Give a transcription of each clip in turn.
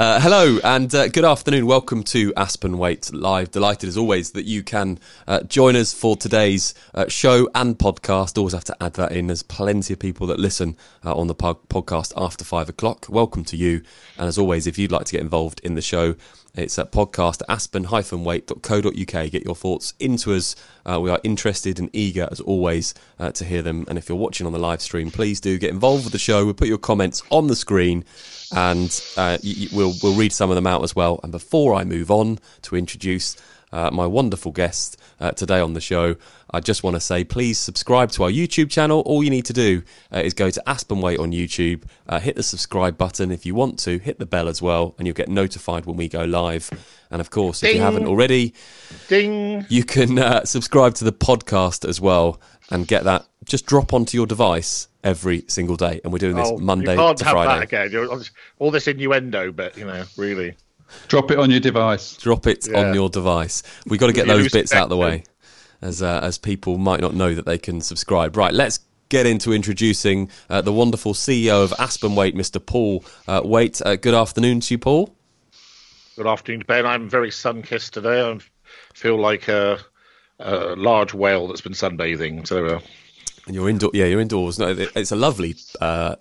Hello and good afternoon. Welcome to Aspen Waite Live. Delighted as always that you can join us for today's show and podcast. Always have to add that in. There's plenty of people that listen on the podcast after 5 o'clock. Welcome to you. And as always, if you'd like to get involved in the show, it's at podcast aspen-waite.co.uk. Get your thoughts into us. We are interested and eager, as always, to hear them. And if you're watching on the live stream, please do get involved with the show. We'll put your comments on the screen and we'll read some of them out as well. And before I move on to introduce my wonderful guest today on the show, I just want to say please subscribe to our YouTube channel. All you need to do is go to Aspen Waite on YouTube, hit the subscribe button if you want to, hit the bell as well, and you'll get notified when we go live. And of course, if you haven't already, you can subscribe to the podcast as well and get that just drop onto your device every single day. And we're doing this Monday to Friday. You can't have that again. All this innuendo, but, you know, really. Drop it on your device. Drop it on your device. We've got to get those bits out of the way, as people might not know that they can subscribe. Right, let's get into introducing the wonderful CEO of Aspen Waite, Mr. Paul Waite. Good afternoon to you, Paul. Good afternoon, Ben. I'm very sun-kissed today. I feel like a large whale that's been sunbathing. So, and you're indoors. No, it's a lovely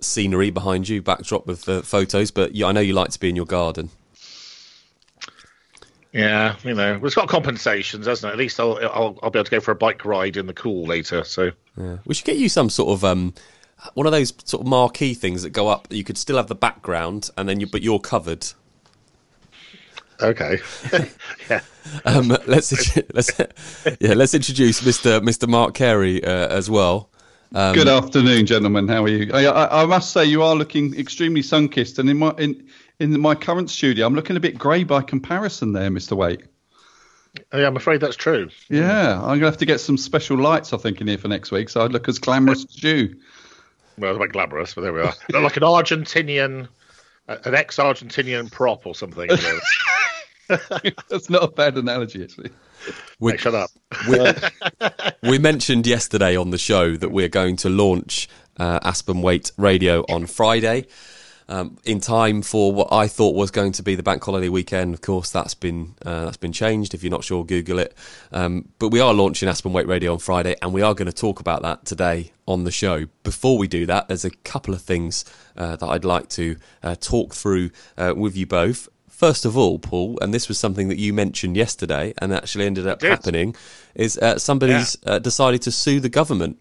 scenery behind you, backdrop of the photos. But I know you like to be in your garden. Yeah, you know, it's got compensations, hasn't it? At least I'll be able to go for a bike ride in the cool later. So yeah. We should get you some sort of one of those sort of marquee things that go up. You could still have the background, and then but you're covered. Okay. Yeah. Let's introduce Mr. Marc Carey as well. Good afternoon, gentlemen. How are you? I must say you are looking extremely sun-kissed, and in my current studio, I'm looking a bit grey by comparison there, Mr. Waite. Yeah, I'm afraid that's true. Yeah, I'm going to have to get some special lights, I think, in here for next week, so I'd look as glamorous as you. Well, it's not glamorous, but there we are. Look like an ex-Argentinian prop or something. That's not a bad analogy, actually. Hey, shut up. We mentioned yesterday on the show that we're going to launch Aspen Waite Radio on Friday. In time for what I thought was going to be the bank holiday weekend. Of course, that's been changed. If you're not sure, Google it. But we are launching Aspen Waite Radio on Friday, and we are going to talk about that today on the show. Before we do that, there's a couple of things that I'd like to talk through with you both. First of all, Paul, and this was something that you mentioned yesterday and actually ended up happening, is somebody's decided to sue the government.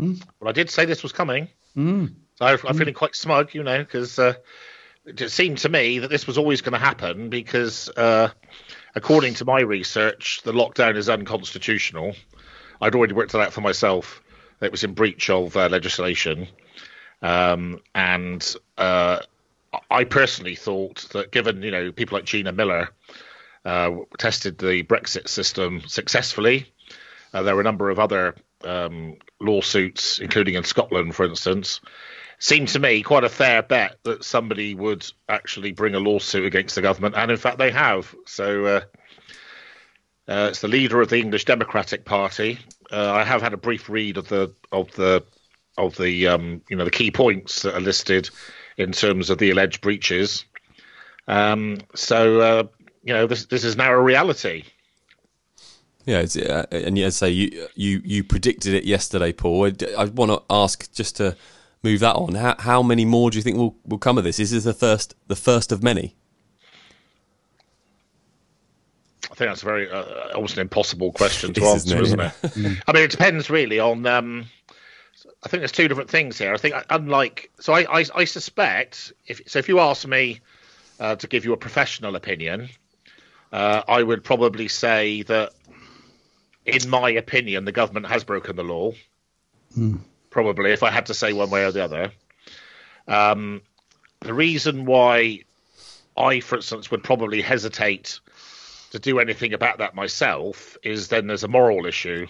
Mm. Well, I did say this was coming. Mm. So I'm feeling quite smug, you know, because it seemed to me that this was always going to happen because, according to my research, the lockdown is unconstitutional. I'd already worked that out for myself. It was in breach of legislation. And I personally thought that given, you know, people like Gina Miller tested the Brexit system successfully, there were a number of other lawsuits, including in Scotland, for instance, seemed to me quite a fair bet that somebody would actually bring a lawsuit against the government, and in fact they have. So it's the leader of the English Democratic Party. I have had a brief read of the you know, the key points that are listed in terms of the alleged breaches. You know, this is now a reality. Yeah, and as I say, you predicted it yesterday, Paul. I want to ask, just to move that on, how many more do you think will come of this? Is this the first of many? I think that's a very almost an impossible question to answer, isn't it? I mean, it depends really on I think there's two different things here. I think I suspect if you ask me to give you a professional opinion, I would probably say that in my opinion the government has broken the law. Mm. Probably, if I had to say one way or the other. The reason why I, for instance, would probably hesitate to do anything about that myself is then there's a moral issue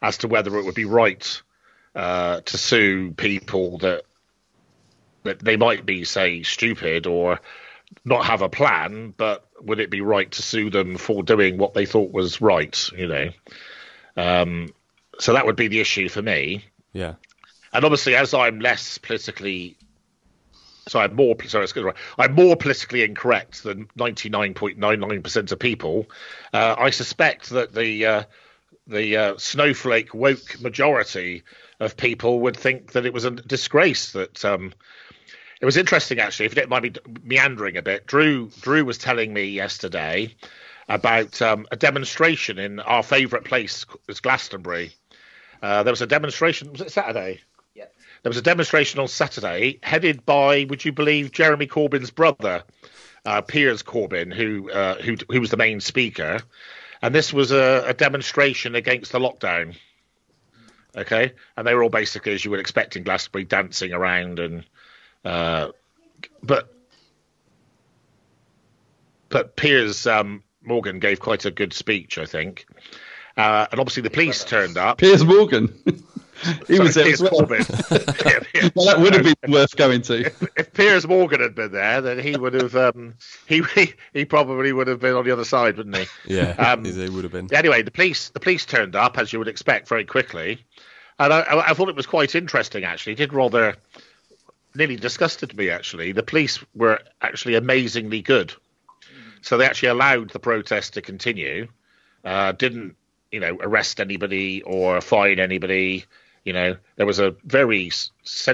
as to whether it would be right to sue people that they might be, say, stupid or not have a plan, but would it be right to sue them for doing what they thought was right, you know? So that would be the issue for me. Yeah. And obviously, as I'm less politically So I'm more, sorry, I'm more politically incorrect than 99.99% of people. I suspect that the snowflake woke majority of people would think that it was a disgrace that it was interesting, actually, if you don't mind me meandering a bit. Drew was telling me yesterday about a demonstration in our favourite place, it's Glastonbury. There was a demonstration, was it Saturday? Yeah. There was a demonstration on Saturday headed by, would you believe, Jeremy Corbyn's brother, Piers Corbyn, who was the main speaker. And this was a demonstration against the lockdown. Okay. And they were all basically, as you would expect in Glastonbury, dancing around and... But Piers Morgan gave quite a good speech, I think. And obviously the police turned up. Piers Morgan? He was there as well. Well, that would have been worth going to. If Piers Morgan had been there, then he would have... he probably would have been on the other side, wouldn't he? Yeah, he would have been. Anyway, the police turned up, as you would expect, very quickly. And I thought it was quite interesting, actually. It did rather... nearly disgusted me, actually. The police were actually amazingly good. So they actually allowed the protest to continue, didn't, arrest anybody or fine anybody. There was a very this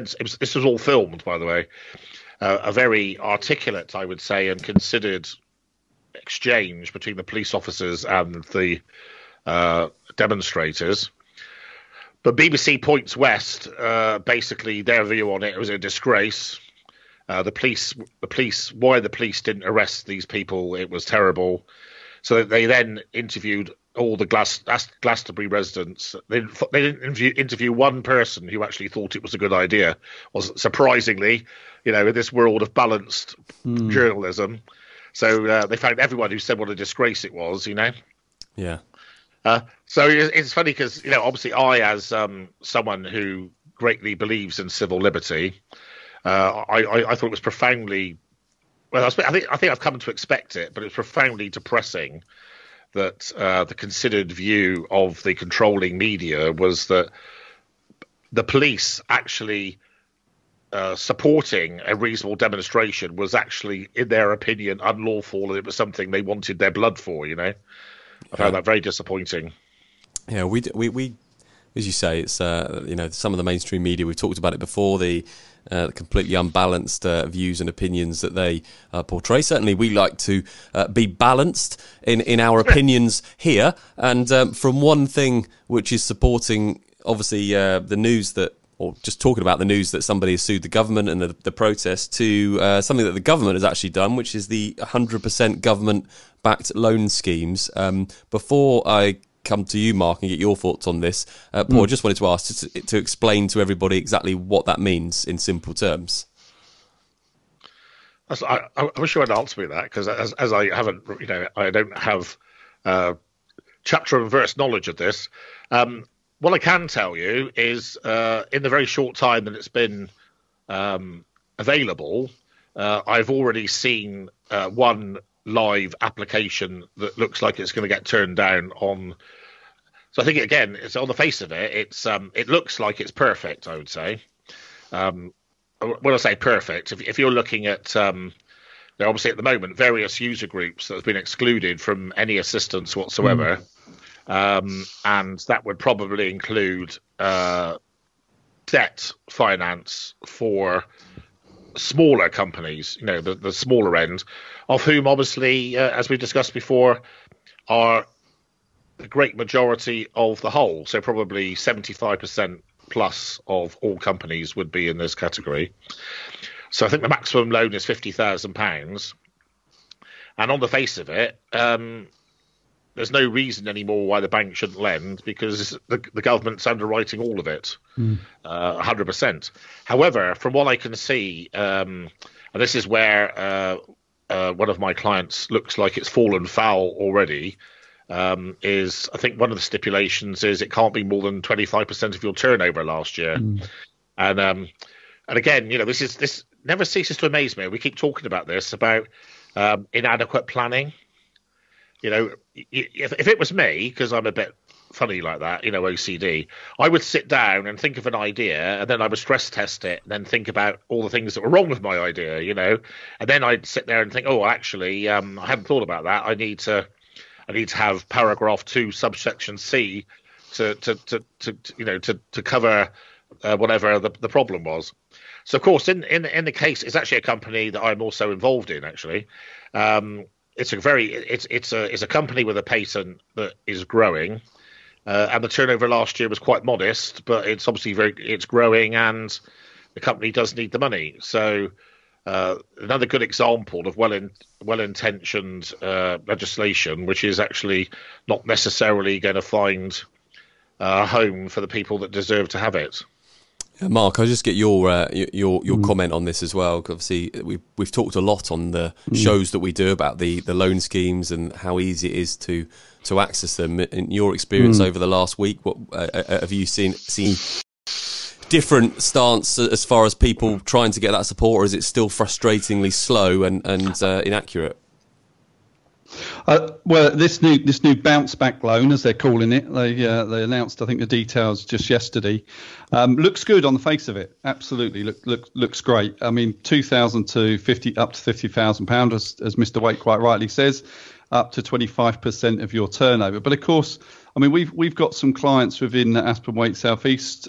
was all filmed, by the way, a very articulate, I would say, and considered exchange between the police officers and the demonstrators. But BBC Points West, basically their view on it was a disgrace. Why the police didn't arrest these people, it was terrible. So they then interviewed all the Glastonbury residents. They didn't interview one person who actually thought it was a good idea. Well, surprisingly, in this world of balanced journalism. So they found everyone who said what a disgrace it was, Yeah. So it's funny because, obviously I, as someone who greatly believes in civil liberty, I thought it was profoundly, well, I think I've come to expect it, but it was profoundly depressing that the considered view of the controlling media was that the police actually supporting a reasonable demonstration was actually, in their opinion, unlawful, and it was something they wanted their blood for, I found that very disappointing. Yeah, we as you say, it's some of the mainstream media. We've talked about it before. The completely unbalanced views and opinions that they portray. Certainly, we like to be balanced in our opinions here. And from one thing which is supporting, obviously, the news that. Or just talking about the news that somebody has sued the government and the protest to something that the government has actually done, which is the 100% government-backed loan schemes. Before I come to you, Mark, and get your thoughts on this, Paul, I just wanted to ask to explain to everybody exactly what that means in simple terms. I wish you had answered me that, because as I haven't, I don't have chapter and verse knowledge of this. What I can tell you is in the very short time that it's been available, I've already seen one live application that looks like it's going to get turned down on. So I think, again, it's on the face of it. It's it looks like it's perfect, I would say. When I say perfect, if you're looking at, obviously at the moment, various user groups that have been excluded from any assistance whatsoever. And that would probably include debt finance for smaller companies, the smaller end, of whom obviously, as we discussed before, are the great majority of the whole. So probably 75% plus of all companies would be in this category. So I think the maximum loan is £50,000. And on the face of it... there's no reason anymore why the bank shouldn't lend, because the government's underwriting all of it, 100%. However, from what I can see, and this is where one of my clients looks like it's fallen foul already, is I think one of the stipulations is it can't be more than 25% of your turnover last year. And again, this never ceases to amaze me. We keep talking about this, about inadequate planning. If it was me, because I'm a bit funny like that, you know, OCD, I would sit down and think of an idea, and then I would stress test it, and then think about all the things that were wrong with my idea, you know, and then I'd sit there and think, oh, actually, I haven't thought about that. I need to have paragraph 2, subsection C, to cover whatever the problem was. So, of course, in the case, it's actually a company that I'm also involved in. Actually, it's a company with a patent that is growing, and the turnover last year was quite modest, but it's obviously it's growing, and the company does need the money. So, another good example of well-intentioned legislation, which is actually not necessarily going to find a home for the people that deserve to have it. Mark, I'll just get your comment on this as well. Obviously, we've talked a lot on the shows that we do about the loan schemes and how easy it is to access them. In your experience over the last week, what have you seen different stance as far as people trying to get that support, or is it still frustratingly slow and inaccurate? Well, this new Bounce Back Loan, as they're calling it, they announced, I think, the details just yesterday. Looks good on the face of it. Absolutely, looks great. I mean, £2,000 to £50,000, as Mr. Waite quite rightly says, up to 25% of your turnover. But of course, I mean, we've got some clients within the Aspen Waite South East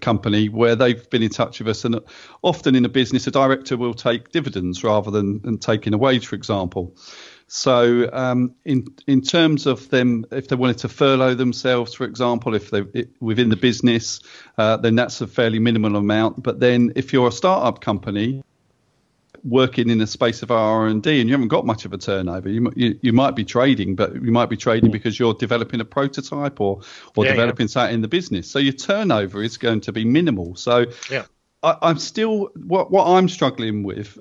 company where they've been in touch with us, and often in a business, a director will take dividends rather than taking a wage, for example. So in terms of them, if they wanted to furlough themselves, for example, within the business, then that's a fairly minimal amount. But then if you're a startup company working in the space of R&D and you haven't got much of a turnover, you might be trading, but you might be trading because you're developing a prototype or developing something in the business. So your turnover is going to be minimal. So I'm still, what I'm struggling with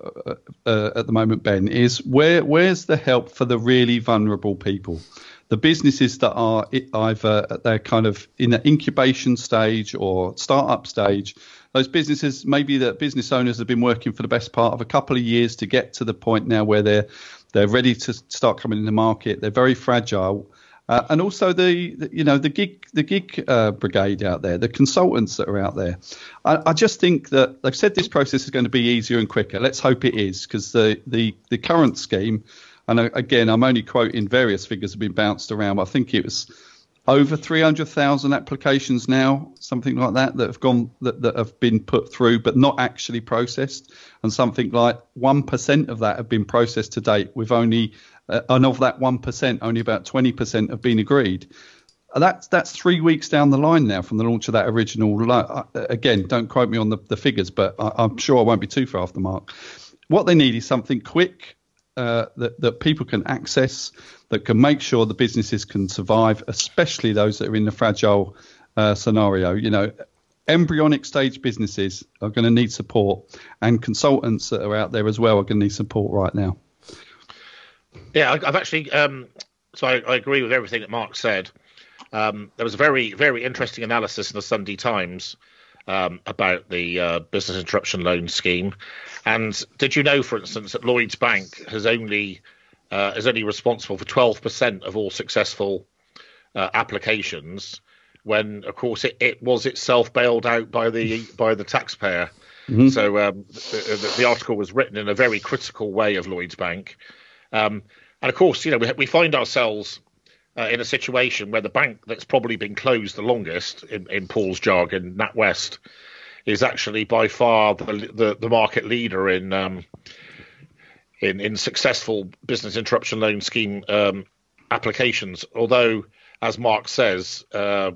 at the moment, Ben, is where's the help for the really vulnerable people? The businesses that are either they're kind of in the incubation stage or startup stage, those businesses, maybe the business owners have been working for the best part of a couple of years to get to the point now where they're ready to start coming in the market. They're very fragile. And also the gig brigade out there, the consultants that are out there. I just think that they've said this process is going to be easier and quicker. Let's hope it is, because the current scheme, and again, I'm only quoting various figures have been bounced around, but I think it was over 300,000 applications now, something like that have gone, that have been put through but not actually processed, and something like 1% of that have been processed to date. With only and of that 1%, only about 20% have been agreed. That's 3 weeks down the line now from the launch of that original loan. Again, don't quote me on the figures, but I'm sure I won't be too far off the mark. What they need is something quick that people can access, that can make sure the businesses can survive, especially those that are in the fragile scenario. You know, embryonic stage businesses are going to need support, and consultants that are out there as well are going to need support right now. Yeah, I've actually I agree with everything that Mark said. There was a very, very interesting analysis in the Sunday Times about the business interruption loan scheme. And did you know, for instance, that Lloyd's Bank has is only responsible for 12% of all successful applications, when, of course, it was itself bailed out by the taxpayer. Mm-hmm. So the article was written in a very critical way of Lloyd's Bank. And of course, you know, we find ourselves in a situation where the bank that's probably been closed the longest, in Paul's jargon, NatWest, is actually by far the market leader in successful business interruption loan scheme applications. Although, as Mark says, you know,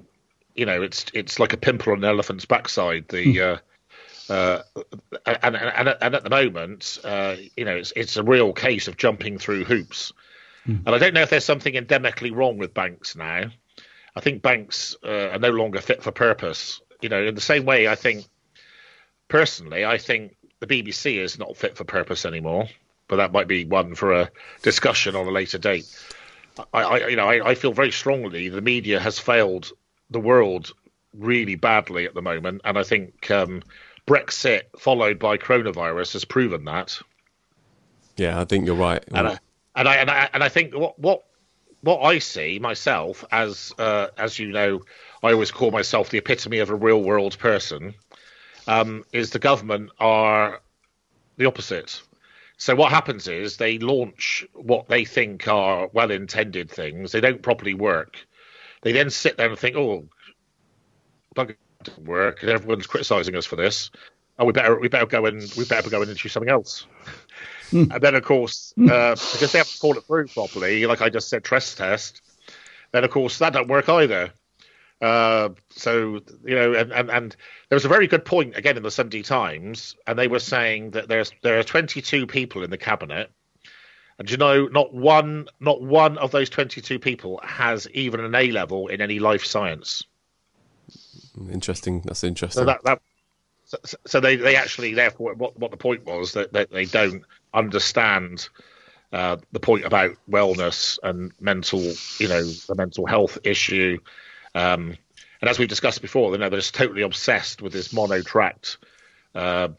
it's like a pimple on an elephant's backside. And at the moment, you know, it's a real case of jumping through hoops. Mm. And I don't know if there's something endemically wrong with banks now. I think banks are no longer fit for purpose. You know, in the same way, I think, personally, the BBC is not fit for purpose anymore. But that might be one for a discussion on a later date. I feel very strongly the media has failed the world really badly at the moment, and I think Brexit followed by coronavirus has proven that. Yeah, I think you're right. And I think what what I see myself as you know, I always call myself the epitome of a real world person, is the government are the opposite. So what happens is they launch what they think are well-intended things. They don't properly work. They then sit there and think, oh, bugger, it didn't work, and everyone's criticising us for this. Oh, we better go in and do something else. And then, of course, because they haven't thought it through properly, like I just said, stress test. Then, of course, that don't work either. So, you know, and there was a very good point, again, in the Sunday Times, and they were saying that there are 22 people in the cabinet, and, you know, not one of those 22 people has even an A level in any life science. Interesting. That's interesting. So, they actually, therefore, what the point was, that they don't understand the point about wellness and mental, you know, the mental health issue. And as we've discussed before, you know, they're just totally obsessed with this mono-tract. I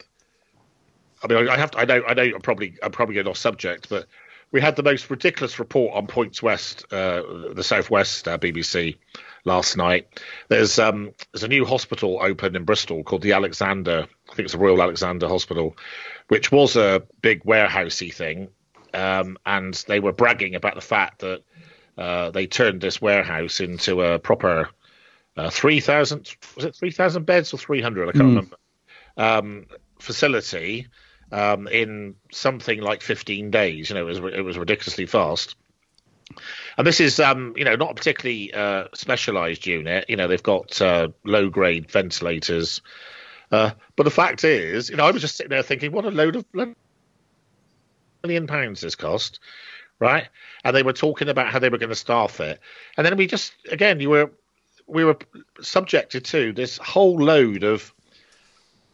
mean, I know I'm probably getting off subject, but we had the most ridiculous report on Points West, the Southwest BBC last night. There's a new hospital opened in Bristol called the Alexander. I think it's the Royal Alexander Hospital, which was a big warehousey thing, and they were bragging about the fact that. They turned this warehouse into a proper 3,000, was it 3,000 beds or 300? I can't remember. Facility in something like 15 days. You know, it was ridiculously fast. And this is, you know, not a particularly specialised unit. You know, they've got low grade ventilators. But the fact is, you know, I was just sitting there thinking, what a load of £1 million this cost. Right, and they were talking about how they were going to staff it, and then we were subjected to this whole load of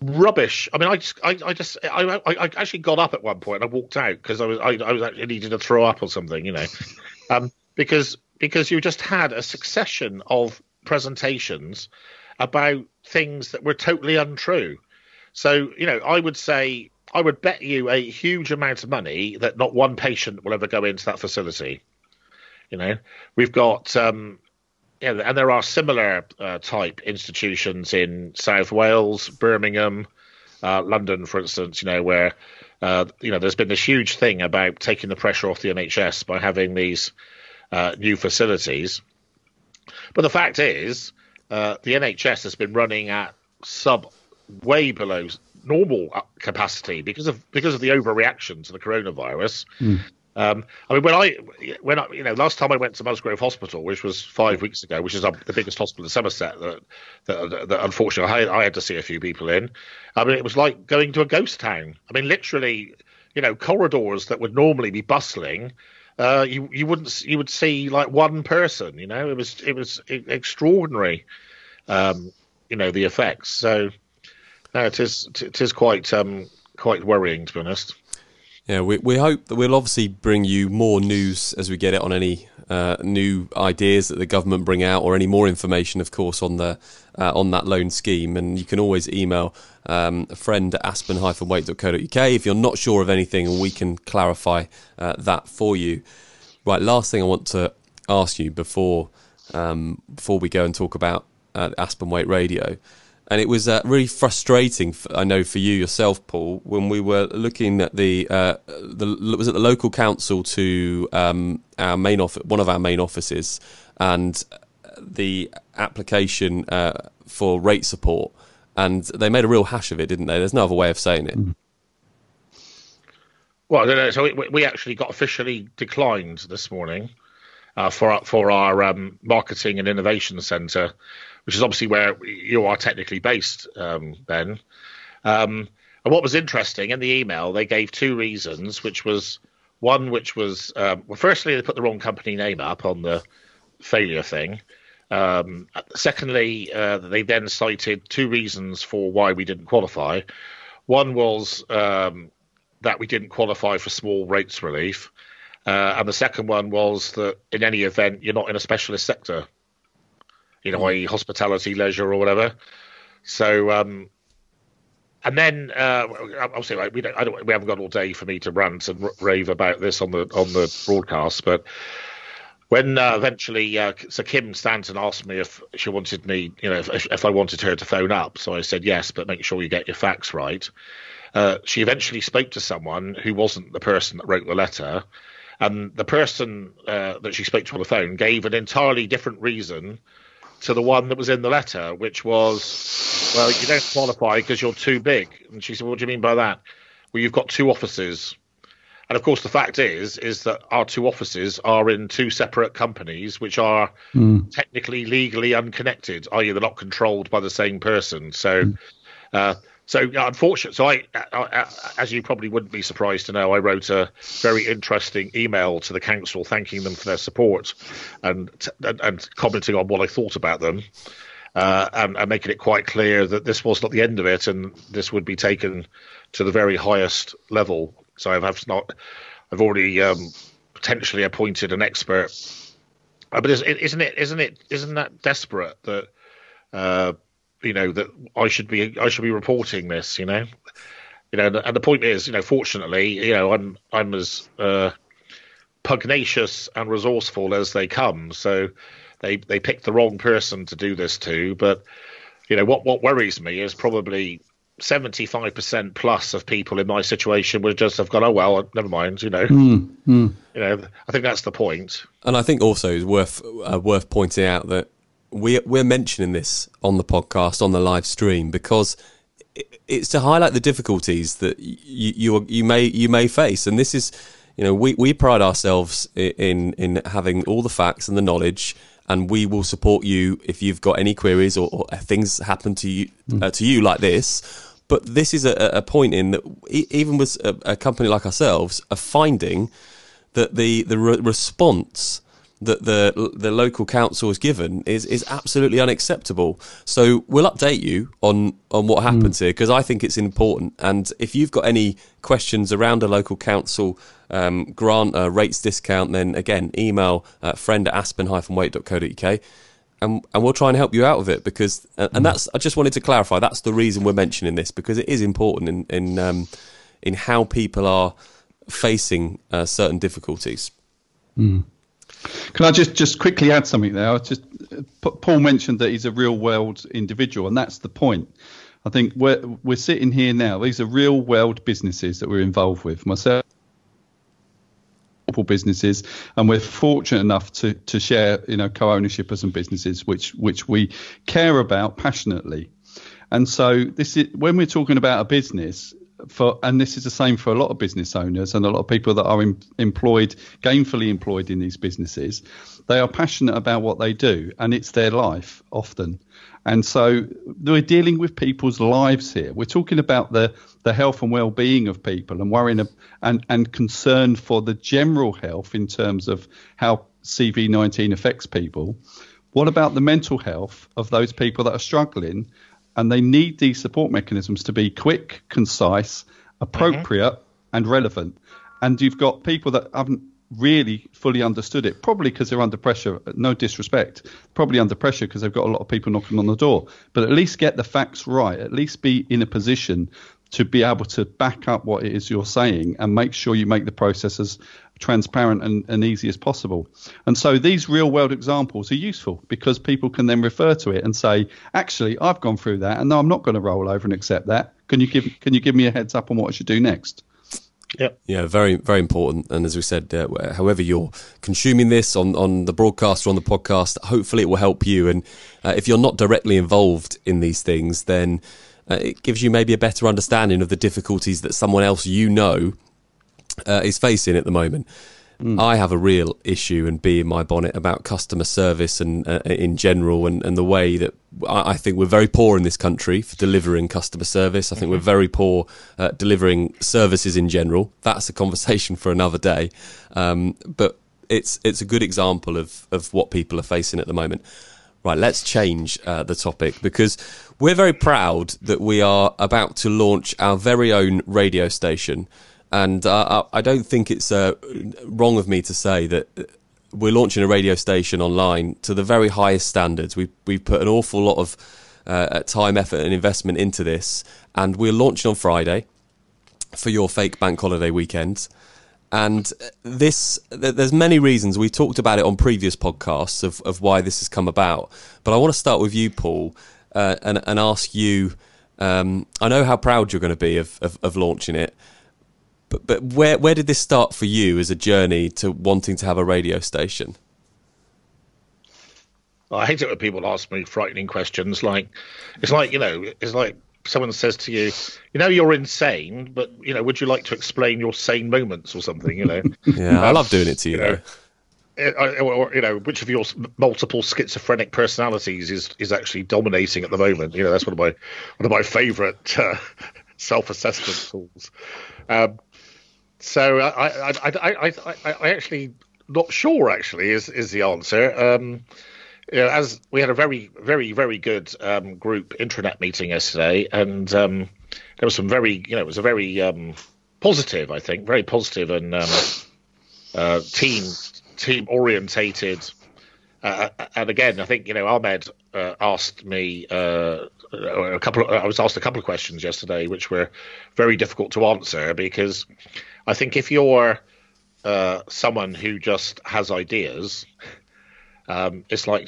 rubbish. I mean, I actually got up at one point and I walked out because I was actually needing to throw up or something, you know, because you just had a succession of presentations about things that were totally untrue. So, you know, I would bet you a huge amount of money that not one patient will ever go into that facility. You know, we've got, yeah, and there are similar type institutions in South Wales, Birmingham, London, for instance, you know, where, you know, there's been this huge thing about taking the pressure off the NHS by having these new facilities. But the fact is, the NHS has been running at way below normal capacity because of the overreaction to the coronavirus. I mean, when I you know, last time I went to Musgrove Hospital, which was 5 weeks ago, which is the biggest hospital in Somerset, that unfortunately I had to see a few people in. I mean, it was like going to a ghost town. I mean, literally, you know, corridors that would normally be bustling, you would see like one person. You know, it was extraordinary. You know, the effects. So. No, it is quite quite worrying, to be honest. Yeah, we hope that we'll obviously bring you more news as we get it on any new ideas that the government bring out, or any more information, of course, on the on that loan scheme. And you can always email a friend at aspen-waite.co.uk if you're not sure of anything, and we can clarify that for you. Right, last thing I want to ask you before we go and talk about Aspen Waite Radio. And it was really frustrating, I know, for you yourself, Paul, when we were looking at the local council to our main office, one of our main offices, and the application for rate support, and they made a real hash of it, didn't they? There's no other way of saying it. Well, no, so we actually got officially declined this morning for our marketing and innovation centre, which is obviously where you are technically based, Ben. And what was interesting in the email, they gave two reasons, which was, firstly, they put the wrong company name up on the failure thing. Secondly, they then cited two reasons for why we didn't qualify. One was that we didn't qualify for small rates relief. And the second one was that in any event, you're not in a specialist sector. You know, i.e. hospitality, leisure, or whatever. So, and then obviously, like, we haven't got all day for me to rant and rave about this on the broadcast. But When eventually, so Kim Stanton asked me if she wanted me, you know, if I wanted her to phone up. So I said yes, but make sure you get your facts right. She eventually spoke to someone who wasn't the person that wrote the letter. And the person that she spoke to on the phone gave an entirely different reason to the one that was in the letter, which was, well, you don't qualify because you're too big. And she said, what do you mean by that? Well, you've got two offices. And of course, the fact is that our two offices are in two separate companies, which are technically legally unconnected, i.e. they're not controlled by the same person. So, unfortunately, I, as you probably wouldn't be surprised to know, I wrote a very interesting email to the council thanking them for their support and commenting on what I thought about them. And making it quite clear that this was not the end of it, and this would be taken to the very highest level. So I've already potentially appointed an expert. But isn't that desperate that you know, that I should be reporting this? And the point is, fortunately, I'm as pugnacious and resourceful as they come. So. They picked the wrong person to do this to, but what worries me is probably 75% plus of people in my situation would just have gone, oh well, never mind, I think that's the point. And I think also it's worth pointing out that we're mentioning this on the podcast, on the live stream, because it's to highlight the difficulties that you may face, and this is, we pride ourselves in having all the facts and the knowledge. And we will support you if you've got any queries or things happen to you like this. But this is a point in that even with a company like ourselves are finding that the response that the local council has given is absolutely unacceptable. So we'll update you on what happens here, because I think it's important. And if you've got any questions around a local council grant, rates, discount, then again, email friend@aspen-waite.co.uk and we'll try and help you out with it, because and that's, I just wanted to clarify, that's the reason we're mentioning this, because it is important in how people are facing certain difficulties. Can I just quickly add something there? Paul mentioned that he's a real-world individual, and that's the point. I think we're sitting here now. These are real-world businesses that we're involved with. Myself, businesses, and we're fortunate enough to share, co-ownership of some businesses which we care about passionately. And so this is when we're talking about a business. And this is the same for a lot of business owners and a lot of people that are gainfully employed in these businesses. They are passionate about what they do, and it's their life often. And so we're dealing with people's lives here. We're talking about the health and well-being of people, and worrying and concern for the general health in terms of how CV-19 affects people. What about the mental health of those people that are struggling? And they need these support mechanisms to be quick, concise, appropriate, and relevant. And you've got people that haven't really fully understood it, probably because they're under pressure, no disrespect, probably under pressure because they've got a lot of people knocking on the door. But at least get the facts right, at least be in a position to be able to back up what it is you're saying and make sure you make the process as transparent and easy as possible. And so these real world examples are useful, because people can then refer to it and say, actually, I've gone through that, and no, I'm not going to roll over and accept that. Can you give me a heads up on what I should do next? Yeah, very, very important. And as we said, however you're consuming this on the broadcast or on the podcast, hopefully it will help you. And if you're not directly involved in these things, then it gives you maybe a better understanding of the difficulties that someone else is facing at the moment. I have a real issue and bee in my bonnet about customer service and in general, and the way that I think we're very poor in this country for delivering customer service. I think we're very poor at delivering services in general. That's a conversation for another day. But it's a good example of what people are facing at the moment. Right, let's change the topic, because we're very proud that we are about to launch our very own radio station. And I don't think it's wrong of me to say that we're launching a radio station online to the very highest standards. We've put an awful lot of time, effort and investment into this. And we're launching on Friday for your fake bank holiday weekend. And this, there's many reasons. We talked about it on previous podcasts of why this has come about. But I want to start with you, Paul, and ask you, I know how proud you're going to be of launching it, but where did this start for you as a journey to wanting to have a radio station? I hate it when people ask me frightening questions. It's like someone says to you, you know, you're insane, but, you know, would you like to explain your sane moments or something, you know? Yeah, I love doing it to you, which of your multiple schizophrenic personalities is actually dominating at the moment? You know, that's one of my favourite self-assessment tools. So I actually not sure. Actually, is the answer. You know, as we had a very, very, very good group intranet meeting yesterday, and there was some very, you know, it was a very positive, I think, very positive and team orientated. And again, I think, you know, Ahmed asked me I was asked a couple of questions yesterday, which were very difficult to answer, because I think if you're someone who just has ideas. It's like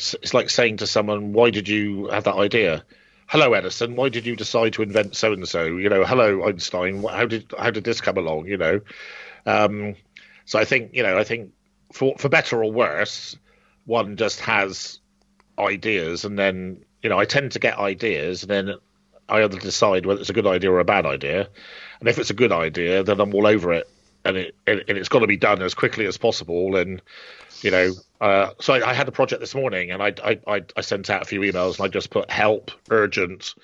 saying to someone, why did you have that idea? Hello, Edison, why did you decide to invent so-and-so? You know, hello, Einstein, how did this come along, you know? So I think for better or worse, one just has ideas, and then, you know, I tend to get ideas, and then I either decide whether it's a good idea or a bad idea. And if it's a good idea, then I'm all over it. And it's got to be done as quickly as possible. And, you know, so I had a project this morning, and I sent out a few emails, and I just put help, urgent,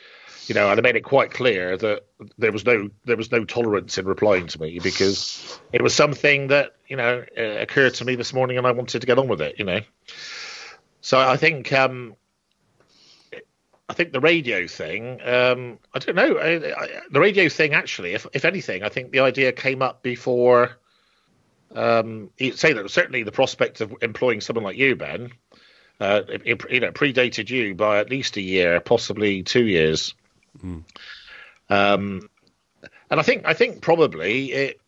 you know, and I made it quite clear that there was no tolerance in replying to me, because it was something that, you know, occurred to me this morning, and I wanted to get on with it, you know. So I think the radio thing, I don't know. The radio thing, actually, if anything, I think the idea came up before. You'd say that certainly the prospect of employing someone like you, Ben, it predated you by at least a year, possibly 2 years. Mm. And I think probably it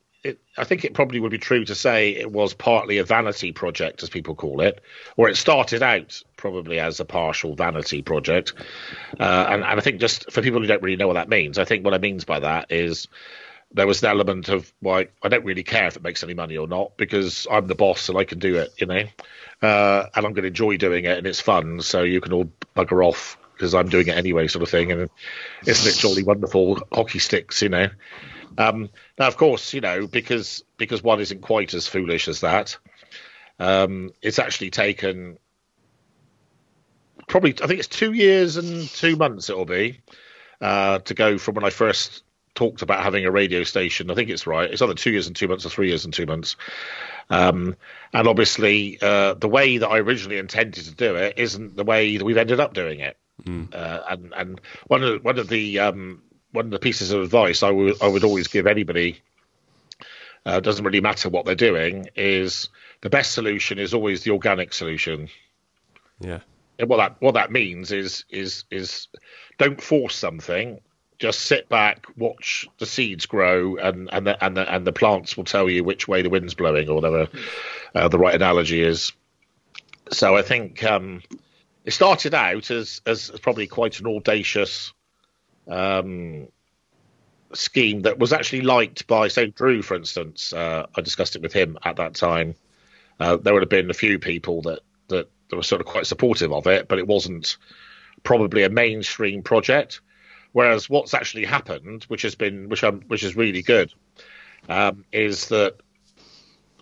probably would be true to say it was partly a vanity project, as people call it, or it started out probably as a partial vanity project. And I think, just for people who don't really know what that means, I think what I mean by that is there was an element of, like, I don't really care if it makes any money or not, because I'm the boss and I can do it, you know, and I'm going to enjoy doing it, and it's fun. So you can all bugger off, because I'm doing it anyway, sort of thing. And isn't it jolly wonderful, hockey sticks, you know? Now, of course, you know, because one isn't quite as foolish as that. It's actually taken probably, I think it's 2 years and 2 months it'll be, to go from when I first talked about having a radio station. I think it's right. It's either 2 years and 2 months or 3 years and 2 months. And obviously, the way that I originally intended to do it isn't the way that we've ended up doing it. Mm. And one of the pieces of advice I would always give anybody, doesn't really matter what they're doing, is the best solution is always the organic solution. Yeah. And what that means is don't force something. Just sit back, watch the seeds grow, and the plants will tell you which way the wind's blowing, or whatever the right analogy is. So I think it started out as probably quite an audacious scheme that was actually liked by, say, Drew, for instance. I discussed it with him at that time. There would have been a few people that were sort of quite supportive of it, but it wasn't probably a mainstream project. Whereas what's actually happened, which is really good, is that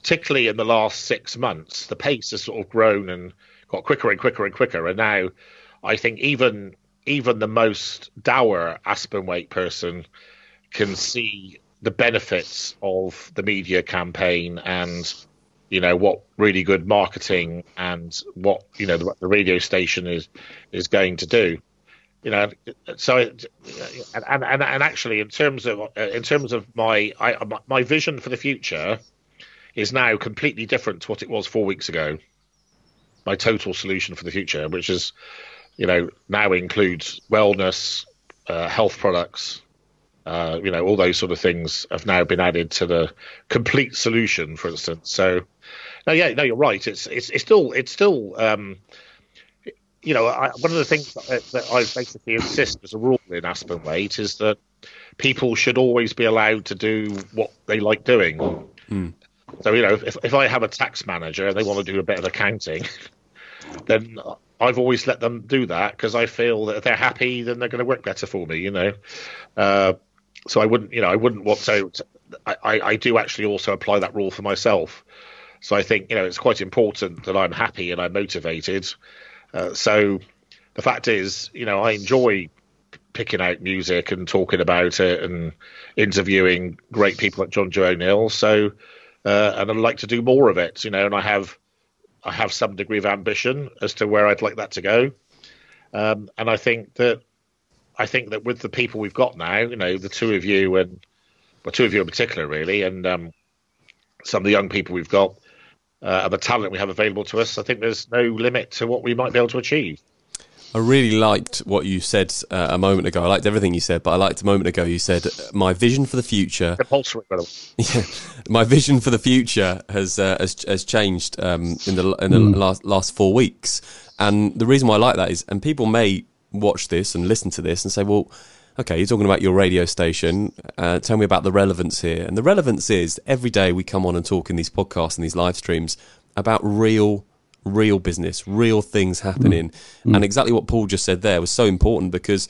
particularly in the last 6 months, the pace has sort of grown and got quicker and quicker and quicker. And now, I think even the most dour Aspen Waite person can see the benefits of the media campaign, and, you know, what really good marketing and what, you know, the radio station is going to do. You know, so and actually, in terms of my vision for the future is now completely different to what it was 4 weeks ago. My total solution for the future, which is, you know, now includes wellness, health products, You know, all those sort of things have now been added to the complete solution, for instance. So, no, yeah, no, you're right. It's still. You know, one of the things that I basically insist as a rule in Aspen Waite is that people should always be allowed to do what they like doing. Mm. So, you know, if I have a tax manager and they want to do a bit of accounting, then I've always let them do that because I feel that if they're happy, then they're going to work better for me, you know. So I wouldn't want to. I do actually also apply that rule for myself. So I think, you know, it's quite important that I'm happy and I'm motivated. So the fact is, you know, I enjoy picking out music and talking about it and interviewing great people like John Joe O'Neill. So, and I'd like to do more of it, you know, and I have some degree of ambition as to where I'd like that to go. And I think that with the people we've got now, you know, the two of you and, well, two of you in particular, really, and some of the young people we've got, and the talent we have available to us, I think there's no limit to what we might be able to achieve. I really liked what you said a moment ago. I liked everything you said, but I liked a moment ago you said, my vision for the future... Compulsory, by the way. Yeah, my vision for the future has changed in the last 4 weeks. And the reason why I like that is, and people may watch this and listen to this and say, well, okay, you're talking about your radio station. Tell me about the relevance here. And the relevance is every day we come on and talk in these podcasts and these live streams about real business, real things happening. Mm. And exactly what Paul just said there was so important because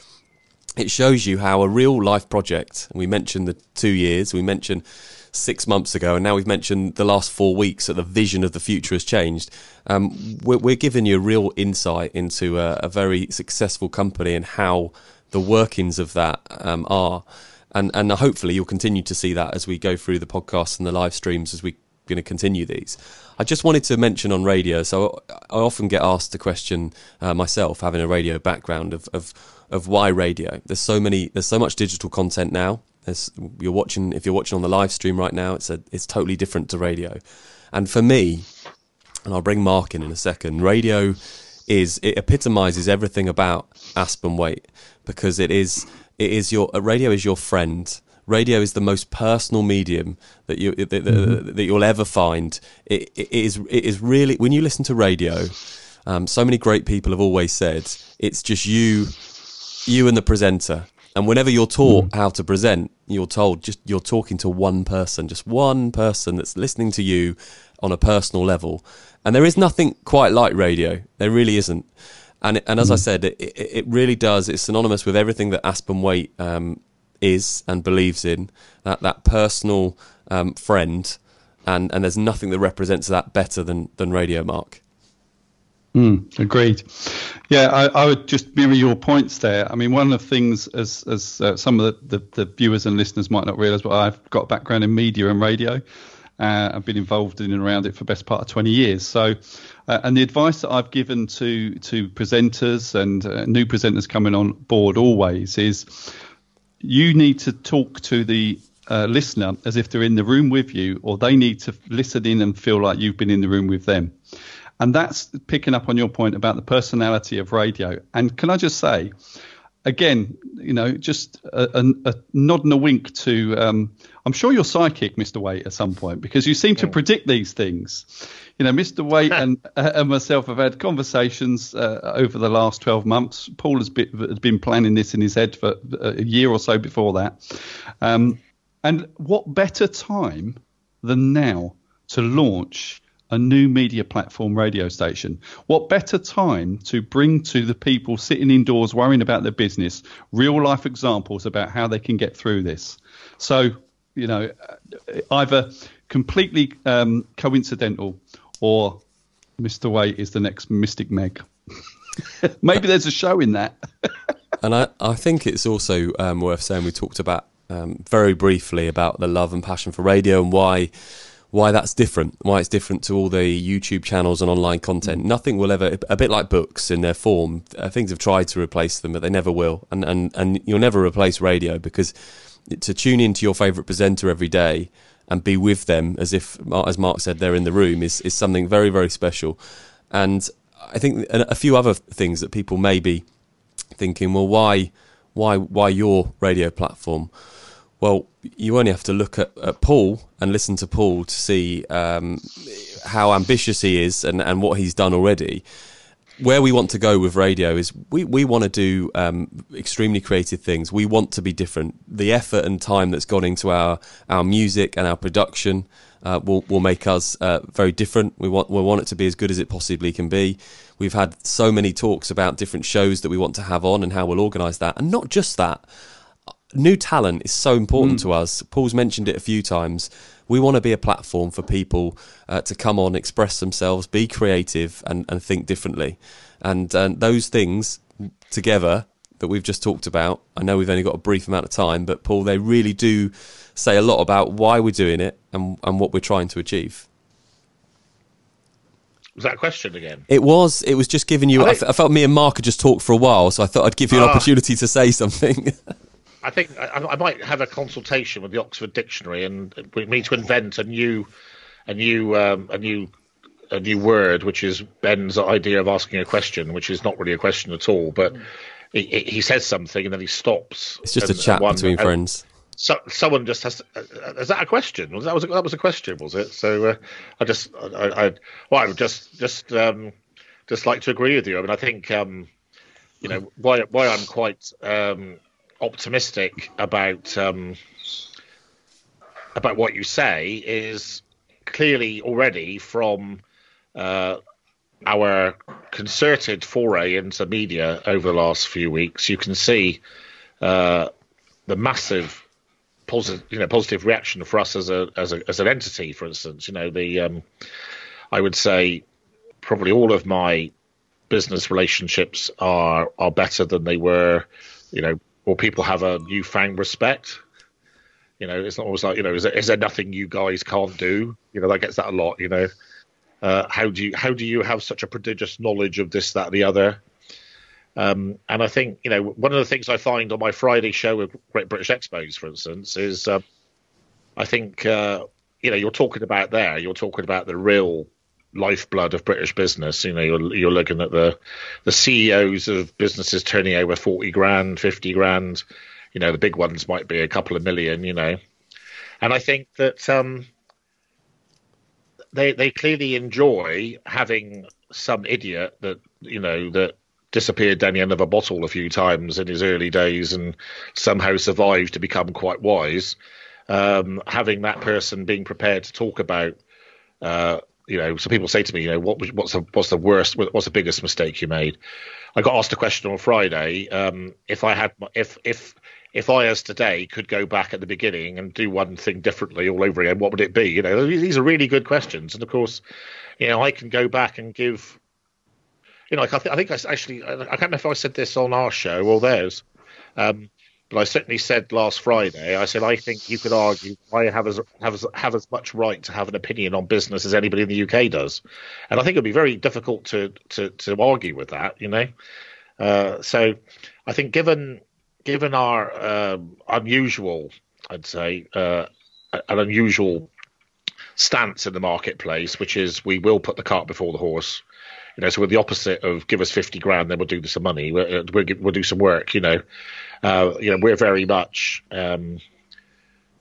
it shows you how a real life project, we mentioned the 2 years, we mentioned 6 months ago, and now we've mentioned the last 4 weeks that the vision of the future has changed. We're giving you a real insight into a very successful company and how the workings of that are, and hopefully you'll continue to see that as we go through the podcasts and the live streams as we're going to continue these. I just wanted to mention on radio, so I often get asked the question myself, having a radio background, of why radio. There's so much digital content now. If you're watching on the live stream right now, it's totally different to radio. And for me, and I'll bring Marc in a second, radio it epitomises everything about Aspen Waite, because radio is your friend. Radio is the most personal medium that you'll ever find. It is really, when you listen to radio, so many great people have always said it's just you and the presenter. And whenever you're taught how to present, you're told just you're talking to one person, just one person that's listening to you on a personal level. And there is nothing quite like radio. There really isn't. And as I said, it really does. It's synonymous with everything that Aspen Waite is and believes in, that personal friend. And there's nothing that represents that better than radio, Marc. Agreed. Yeah, I would just mirror your points there. I mean, one of the things, as some of the viewers and listeners might not realise, but I've got a background in media and radio. I've been involved in and around it for the best part of 20 years. So, and the advice that I've given to presenters and new presenters coming on board always is you need to talk to the listener as if they're in the room with you, or they need to listen in and feel like you've been in the room with them. And that's picking up on your point about the personality of radio. And can I just say, again, you know, just a nod and a wink to, I'm sure you're psychic, Mr. Waite, at some point, because you seem to predict these things. You know, Mr. Waite and myself have had conversations over the last 12 months. Paul has been planning this in his head for a year or so before that. And what better time than now to launch a new media platform radio station? What better time to bring to the people sitting indoors worrying about their business real life examples about how they can get through this? So, you know, either completely coincidental, or Mr. Waite is the next Mystic Meg. Maybe there's a show in that. And I think it's also worth saying we talked about very briefly about the love and passion for radio and why that's different, why it's different to all the YouTube channels and online content. Nothing will ever, a bit like books in their form, things have tried to replace them, but they never will. And you'll never replace radio, because to tune into your favourite presenter every day and be with them as Marc said, they're in the room is something very, very special. And I think a few other things that people may be thinking, well, why your radio platform? Well, you only have to look at Paul and listen to Paul to see how ambitious he is and what he's done already. Where we want to go with radio is we want to do extremely creative things. We want to be different. The effort and time that's gone into our music and our production will make us very different. We want it to be as good as it possibly can be. We've had so many talks about different shows that we want to have on and how we'll organise that. And not just that. New talent is so important to us. Paul's mentioned it a few times. We want to be a platform for people to come on, express themselves, be creative and think differently. And those things together that we've just talked about, I know we've only got a brief amount of time, but Paul, they really do say a lot about why we're doing it and what we're trying to achieve. Was that a question again? It was just giving you... I felt me and Mark had just talked for a while, so I thought I'd give you an opportunity to say something. I think I might have a consultation with the Oxford Dictionary, and we need to invent a new word, which is Ben's idea of asking a question, which is not really a question at all. But he says something, and then he stops. It's just a chat between friends. So someone just has to, is that a question? That was a question, was it? So I would just like to agree with you. I mean, I think you know why I'm quite optimistic about what you say is clearly already from our concerted foray into media over the last few weeks. You can see the massive positive reaction for us as an entity. For instance, you know, the I would say probably all of my business relationships are better than they were, you know. Or people have a newfound respect. You know, it's not always like, you know, is there nothing you guys can't do? You know, that gets that a lot. You know, how do you have such a prodigious knowledge of this, that, the other? And I think, you know, one of the things I find on my Friday show with Great British Expos, for instance, is I think you know, you're talking about the real lifeblood of British business. You know, you're looking at the CEOs of businesses turning over 40 grand, 50 grand. You know, the big ones might be a couple of million, you know. And I think that they clearly enjoy having some idiot that, you know, that disappeared down the end of a bottle a few times in his early days and somehow survived to become quite wise. Having that person being prepared to talk about you know, so people say to me, you know, what's the worst? What's the biggest mistake you made? I got asked a question on Friday. If I as today could go back at the beginning and do one thing differently all over again, what would it be? You know, these are really good questions. And of course, you know, I can go back and give, you know, I can't remember if I said this on our show or theirs, but I certainly said last Friday, I said, I think you could argue I have as much right to have an opinion on business as anybody in the UK does. And I think it would be very difficult to argue with that, you know. So I think given our unusual, I'd say, an unusual stance in the marketplace, which is we will put the cart before the horse. You know, so we're the opposite of give us 50 grand, then we'll do some money. We'll do some work, you know. You know, we're very much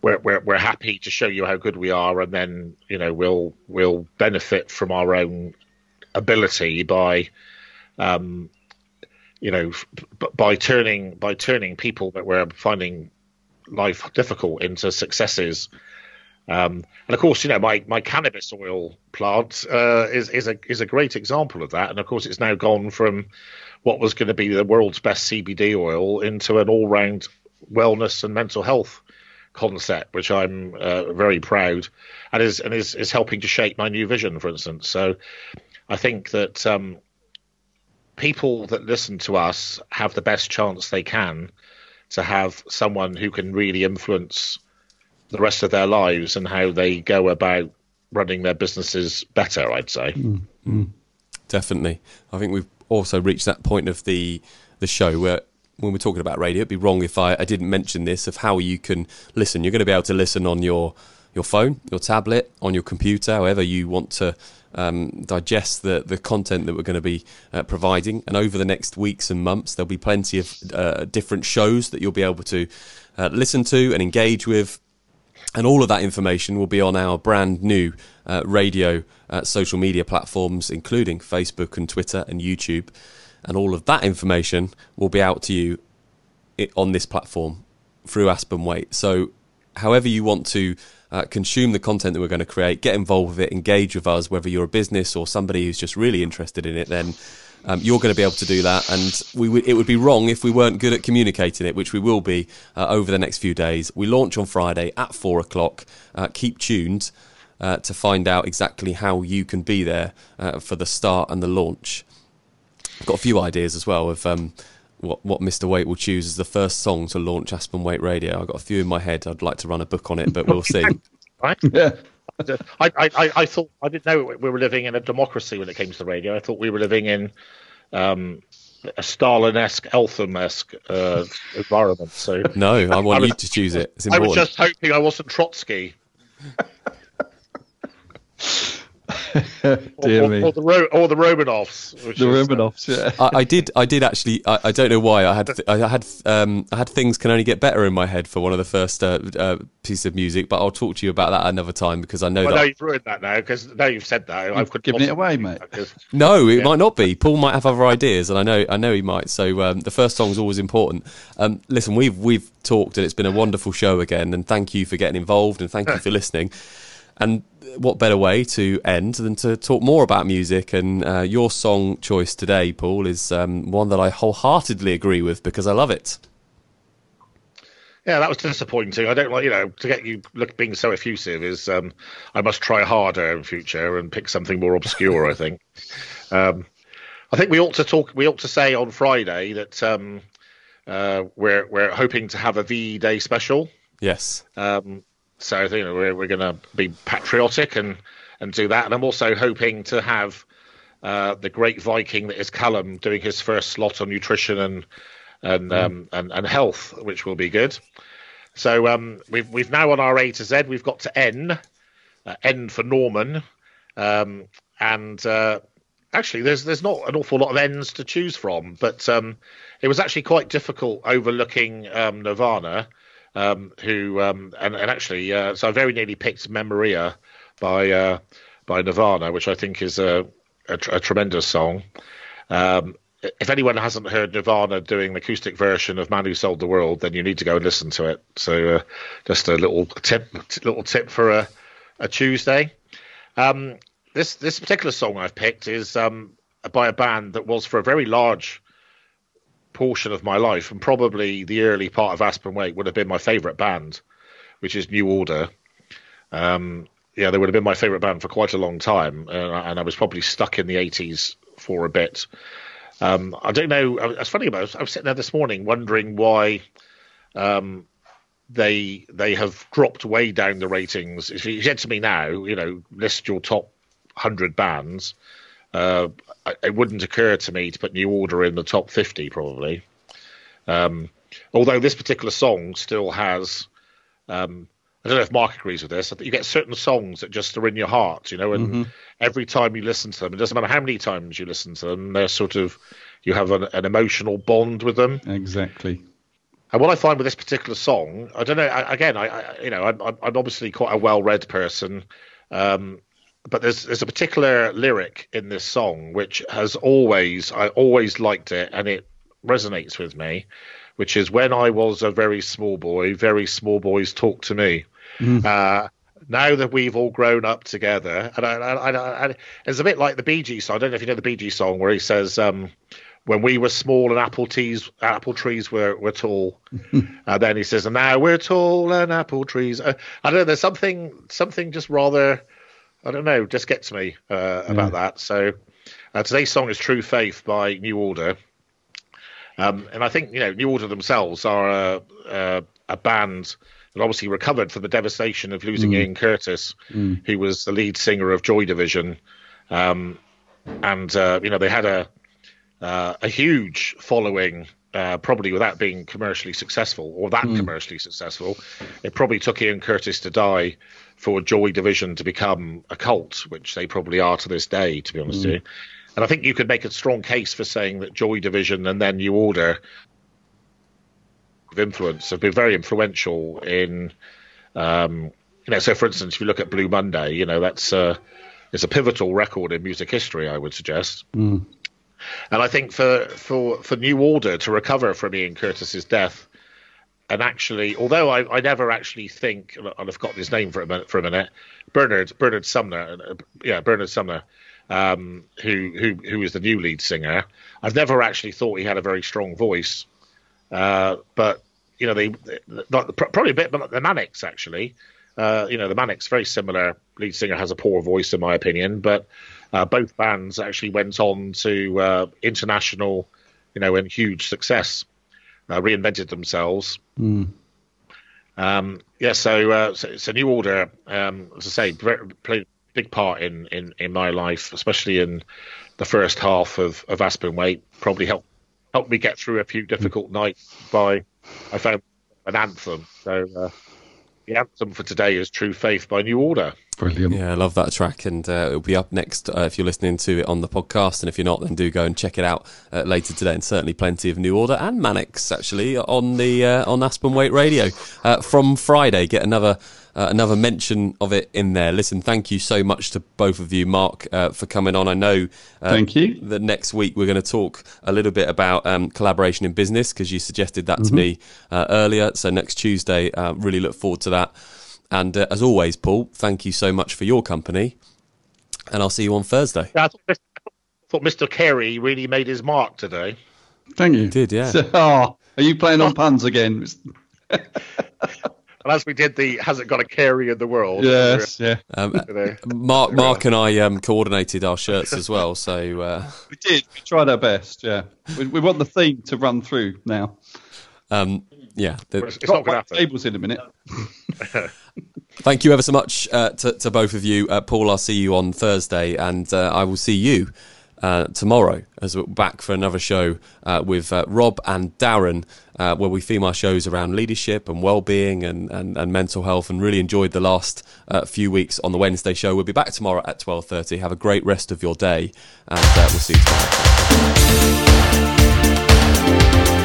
we're happy to show you how good we are, and then, you know, we'll benefit from our own ability by you know, by turning people that we're finding life difficult into successes. And of course, you know, my cannabis oil plant is a great example of that. And of course, it's now gone from what was going to be the world's best CBD oil into an all-round wellness and mental health concept, which I'm very proud and is helping to shape my new vision, for instance. So I think that people that listen to us have the best chance they can to have someone who can really influence the rest of their lives and how they go about running their businesses better, I'd say. Mm-hmm. Definitely. I think we've also reached that point of the show where, when we're talking about radio, it'd be wrong if I didn't mention this, of how you can listen. You're going to be able to listen on your your phone, your tablet, on your computer, however you want to digest the content that we're going to be providing. And over the next weeks and months, there'll be plenty of different shows that you'll be able to listen to and engage with. And all of that information will be on our brand new radio social media platforms, including Facebook and Twitter and YouTube. And all of that information will be out to you on this platform through Aspen Waite. So however you want to consume the content that we're going to create, get involved with it, engage with us, whether you're a business or somebody who's just really interested in it, then you're going to be able to do that. And it would be wrong if we weren't good at communicating it, which we will be over the next few days. We launch on Friday at 4 o'clock. Keep tuned to find out exactly how you can be there for the start and the launch. I've got a few ideas as well of what Mr. Waite will choose as the first song to launch Aspen Waite Radio. I've got a few in my head. I'd like to run a book on it, but we'll see. Right? Yeah. I thought, I didn't know we were living in a democracy when it came to the radio. I thought we were living in a Stalin-esque, Eltham-esque environment. So no, I want you to choose it. It's important. I was just hoping I wasn't Trotsky. Dear me. Or the Romanovs. The Romanovs, yeah. I did actually. I don't know why. I had Things Can Only Get Better in my head for one of the first pieces of music, but I'll talk to you about that another time because I know that. I know you've ruined that now because now you've said that. I've given it away, mate. No, it might not be. Paul might have other ideas, and I know he might. So the first song's always important. Listen, we've talked, and it's been a wonderful show again. And thank you for getting involved, and thank you for listening. And what better way to end than to talk more about music? And your song choice today, Paul, is one that I wholeheartedly agree with because I love it. Yeah, that was disappointing. I don't like, to get you being so effusive is I must try harder in future and pick something more obscure, I think. I think we ought to say on Friday that we're hoping to have a VE Day special. Yes. So we're going to be patriotic and do that. And I'm also hoping to have the great Viking that is Callum doing his first slot on nutrition and health, which will be good. So we've now on our A to Z, we've got to N for Norman. Actually, there's not an awful lot of N's to choose from, but it was actually quite difficult overlooking Nirvana. So I very nearly picked Memoria by Nirvana, which I think is a tremendous song. If anyone hasn't heard Nirvana doing the acoustic version of Man Who Sold the World, then you need to go and listen to it. So just a little tip for a Tuesday. This particular song I've picked is by a band that was for a very large portion of my life, and probably the early part of Aspen Waite would have been my favorite band, which is New Order. They would have been my favorite band for quite a long time, and I was probably stuck in the 80s for a bit. I don't know, it's funny about it, I was sitting there this morning wondering why they have dropped way down the ratings. If you said to me now, list your top 100 bands, it wouldn't occur to me to put New Order in the top 50, probably. Although this particular song still has, I don't know if Mark agrees with this, I think you get certain songs that just are in your heart, and every time you listen to them, it doesn't matter how many times you listen to them, they're you have an emotional bond with them. Exactly. And what I find with this particular song, I don't know, I'm obviously quite a well-read person, but there's a particular lyric in this song which I always liked it, and it resonates with me, which is, when I was a very small boy, very small boys talk to me. Now that we've all grown up together, and I it's a bit like the Bee Gees song. I don't know if you know the Bee Gees song where he says, when we were small and apple trees were tall. Then he says, and now we're tall and apple trees. I don't know. There's something just rather, I don't know, just gets me about that. So today's song is True Faith by New Order. And I think, New Order themselves are a band that obviously recovered from the devastation of losing Ian Curtis, who was the lead singer of Joy Division. They had a huge following, probably without being commercially successful, or that commercially successful. It probably took Ian Curtis to die for Joy Division to become a cult, which they probably are to this day, to be honest with you. And I think you could make a strong case for saying that Joy Division and then New Order of influence have been very influential in, you know, so for instance, if you look at Blue Monday, you know, that's it's a pivotal record in music history, I would suggest. And I think for New Order to recover from Ian Curtis's death, and actually, although I never actually think, and I've got his name for a minute, Bernard Sumner, who is the new lead singer. I've never actually thought he had a very strong voice, but you know, probably a bit, but the Manics actually, you know, the Manics, very similar. Lead singer has a poor voice, in my opinion, but both bands actually went on to international, you know, and huge success. Reinvented themselves. So New Order, as I say, played a big part in my life, especially in the first half of Aspen Waite. Probably helped me get through a few difficult nights by, I found an anthem. So the anthem for today is True Faith by New Order. Brilliant. Yeah, I love that track, and it'll be up next if you're listening to it on the podcast, and if you're not, then do go and check it out later today, and certainly plenty of New Order and Manics, actually, on Aspen Waite Radio from Friday. Get another mention of it in there. Listen, thank you so much to both of you, Mark, for coming on. I know thank you. That next week we're going to talk a little bit about collaboration in business, because you suggested that to me earlier, so next Tuesday, really look forward to that. And as always, Paul, thank you so much for your company, and I'll see you on Thursday. Yeah, I thought Mr. Carey really made his mark today. Thank you. He did, yeah. So, are you playing on puns again? Well, as we did the Has It Got a Carey in the World? Yes, yeah. Mark and I coordinated our shirts as well. So we did. We tried our best, yeah. We want the theme to run through now. Yeah, it's not going to happen. Tables in a minute. Thank you ever so much to both of you, Paul. I'll see you on Thursday, and I will see you tomorrow as we're back for another show with Rob and Darren, where we theme our shows around leadership and well-being and mental health. And really enjoyed the last few weeks on the Wednesday show. We'll be back tomorrow at 12:30. Have a great rest of your day, and we'll see you tomorrow.